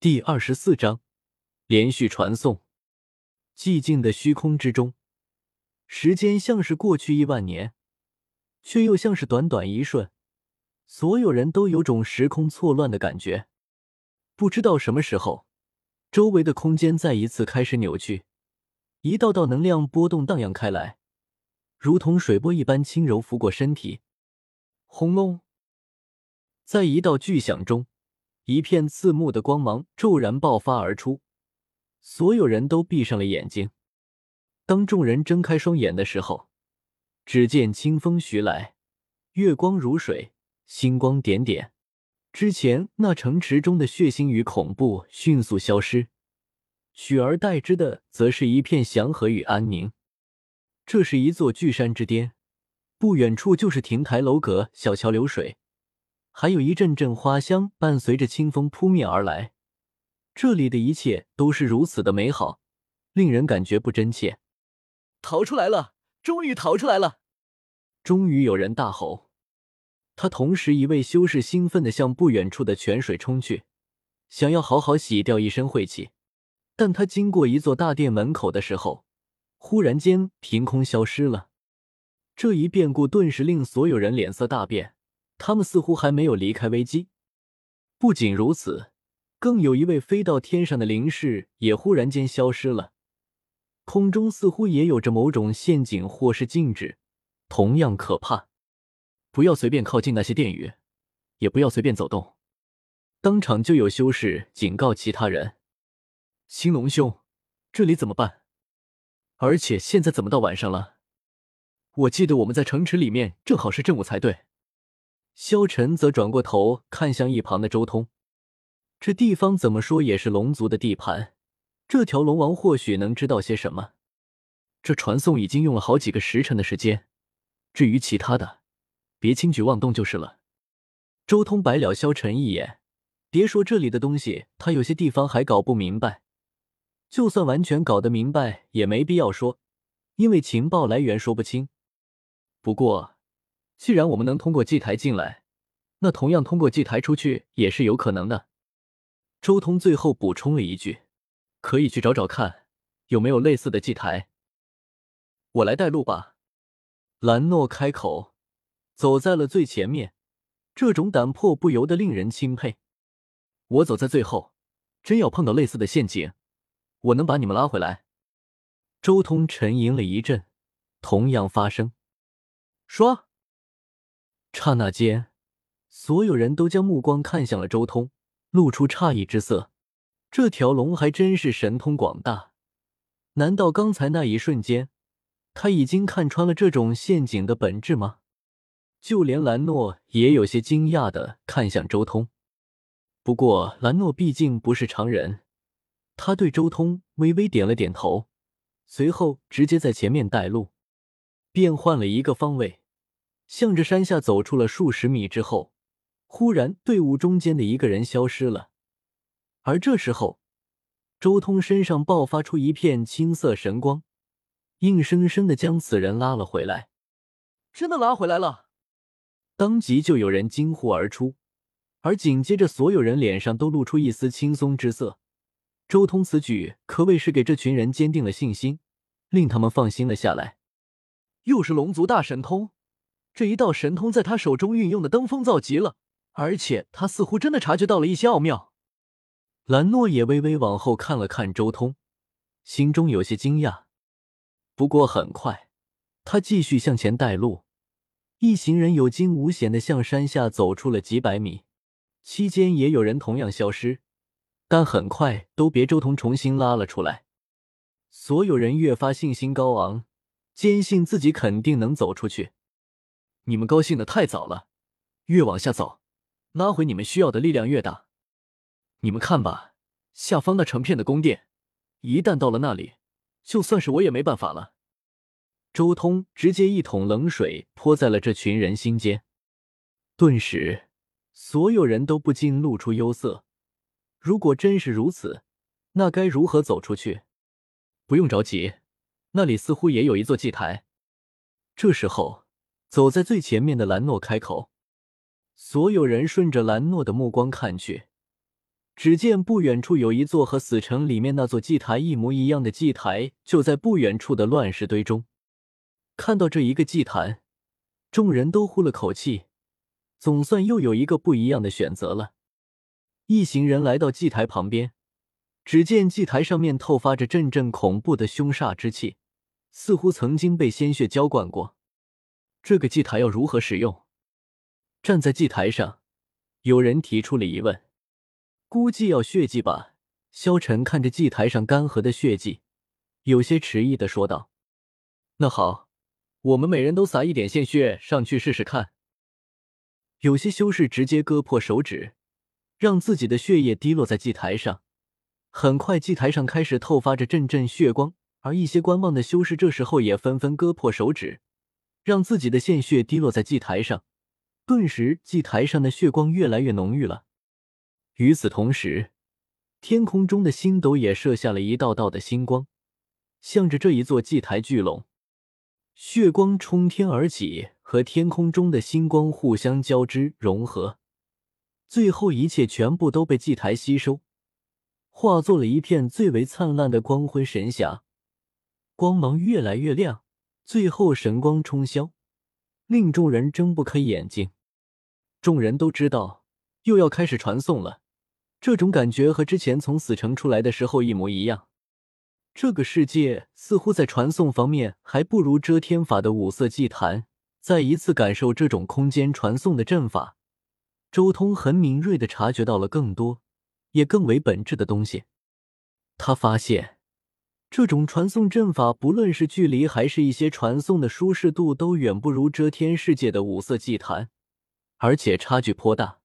第24章连续传送。寂静的虚空之中，时间像是过去10000年，却又像是短短一瞬，所有人都有种时空错乱的感觉。不知道什么时候，周围的空间再一次开始扭曲，一道道能量波动荡漾开来，如同水波一般轻柔拂过身体。轰隆！在一道巨响中，一片刺目的光芒骤然爆发而出，所有人都闭上了眼睛。当众人睁开双眼的时候，只见清风徐来，月光如水，星光点点。之前那城池中的血腥与恐怖迅速消失，取而代之的则是一片祥和与安宁。这是一座巨山之巅，不远处就是亭台楼阁、小桥流水，还有一阵阵花香伴随着清风扑面而来，这里的一切都是如此的美好，令人感觉不真切。逃出来了！终于逃出来了！终于有人大吼。他同时一位修士兴奋地向不远处的泉水冲去，想要好好洗掉一身晦气。但他经过一座大殿门口的时候，忽然间凭空消失了。这一变故顿时令所有人脸色大变。他们似乎还没有离开危机。不仅如此，更有一位飞到天上的灵士也忽然间消失了，空中似乎也有着某种陷阱或是禁制，同样可怕。不要随便靠近那些殿宇，也不要随便走动。当场就有修士警告其他人：青龙兄，这里怎么办？而且现在怎么到晚上了？我记得我们在城池里面正好是正午才对。萧晨则转过头看向一旁的周通，这地方怎么说也是龙族的地盘，这条龙王或许能知道些什么。这传送已经用了好几个时辰的时间，至于其他的，别轻举妄动就是了。周通白了萧晨一眼，别说这里的东西，他有些地方还搞不明白，就算完全搞得明白也没必要说，因为情报来源说不清。不过既然我们能通过祭台进来，那同样通过祭台出去也是有可能的。周通最后补充了一句：可以去找找看，有没有类似的祭台。我来带路吧。兰诺开口，走在了最前面，这种胆魄不由得令人钦佩。我走在最后，真要碰到类似的陷阱，我能把你们拉回来。周通沉吟了一阵，同样发声。说。刹那间，所有人都将目光看向了周通，露出诧异之色。这条龙还真是神通广大，难道刚才那一瞬间，他已经看穿了这种陷阱的本质吗？就连兰诺也有些惊讶地看向周通。不过兰诺毕竟不是常人，他对周通微微点了点头，随后直接在前面带路，变换了一个方位。向着山下走出了数十米之后，忽然队伍中间的一个人消失了。而这时候，周通身上爆发出一片青色神光，硬生生地将此人拉了回来。真的拉回来了！当即就有人惊呼而出，而紧接着所有人脸上都露出一丝轻松之色。周通此举可谓是给这群人坚定了信心，令他们放心了下来。又是龙族大神通！这一道神通在他手中运用的登峰造极了，而且他似乎真的察觉到了一些奥妙。兰诺也微微往后看了看周通，心中有些惊讶。不过很快，他继续向前带路，一行人有惊无险地向山下走出了几百米，期间也有人同样消失，但很快都被周通重新拉了出来。所有人越发信心高昂，坚信自己肯定能走出去。你们高兴得太早了，越往下走，拉回你们需要的力量越大。你们看吧，下方那成片的宫殿，一旦到了那里，就算是我也没办法了。周通直接一桶冷水泼在了这群人心间，顿时，所有人都不禁露出忧色。如果真是如此，那该如何走出去？不用着急，那里似乎也有一座祭台。这时候，走在最前面的兰诺开口，所有人顺着兰诺的目光看去，只见不远处有一座和死城里面那座祭台一模一样的祭台，就在不远处的乱石堆中。看到这一个祭坛，众人都呼了口气，总算又有一个不一样的选择了。一行人来到祭台旁边，只见祭台上面透发着阵阵恐怖的凶煞之气，似乎曾经被鲜血浇灌过。这个祭台要如何使用？站在祭台上，有人提出了疑问。估计要血祭吧？萧晨看着祭台上干涸的血迹，有些迟疑地说道：“那好，我们每人都撒一点鲜血上去试试看。”有些修士直接割破手指，让自己的血液滴落在祭台上。很快，祭台上开始透发着阵阵血光，而一些观望的修士这时候也纷纷割破手指，让自己的鲜血滴落在祭台上。顿时，祭台上的血光越来越浓郁了。与此同时，天空中的星斗也射下了一道道的星光，向着这一座祭台聚拢。血光冲天而起，和天空中的星光互相交织融合，最后一切全部都被祭台吸收，化作了一片最为灿烂的光辉神霞。光芒越来越亮，最后神光冲霄，令众人睁不开眼睛。众人都知道又要开始传送了，这种感觉和之前从死城出来的时候一模一样。这个世界似乎在传送方面还不如遮天法的五色祭坛。再一次感受这种空间传送的阵法，周通很敏锐地察觉到了更多也更为本质的东西。他发现这种传送阵法不论是距离还是一些传送的舒适度都远不如遮天世界的五色祭坛，而且差距颇大。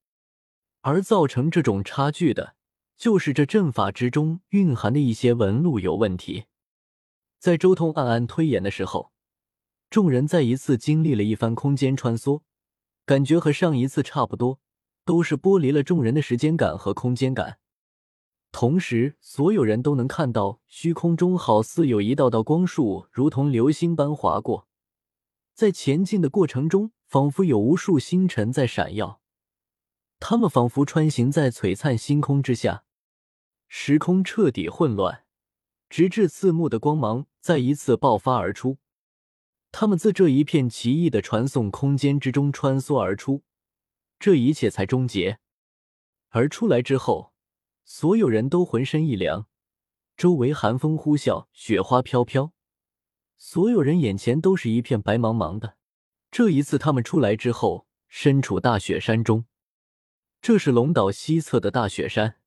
而造成这种差距的就是这阵法之中蕴含的一些纹路有问题。在周通暗暗推演的时候，众人再一次经历了一番空间穿梭，感觉和上一次差不多，都是剥离了众人的时间感和空间感。同时所有人都能看到虚空中好似有一道道光束如同流星般划过，在前进的过程中仿佛有无数星辰在闪耀，他们仿佛穿行在璀璨星空之下。时空彻底混乱，直至刺目的光芒再一次爆发而出，他们自这一片奇异的传送空间之中穿梭而出，这一切才终结。而出来之后，所有人都浑身一凉，周围寒风呼啸，雪花飘飘，所有人眼前都是一片白茫茫的。这一次他们出来之后，身处大雪山中。这是龙岛西侧的大雪山，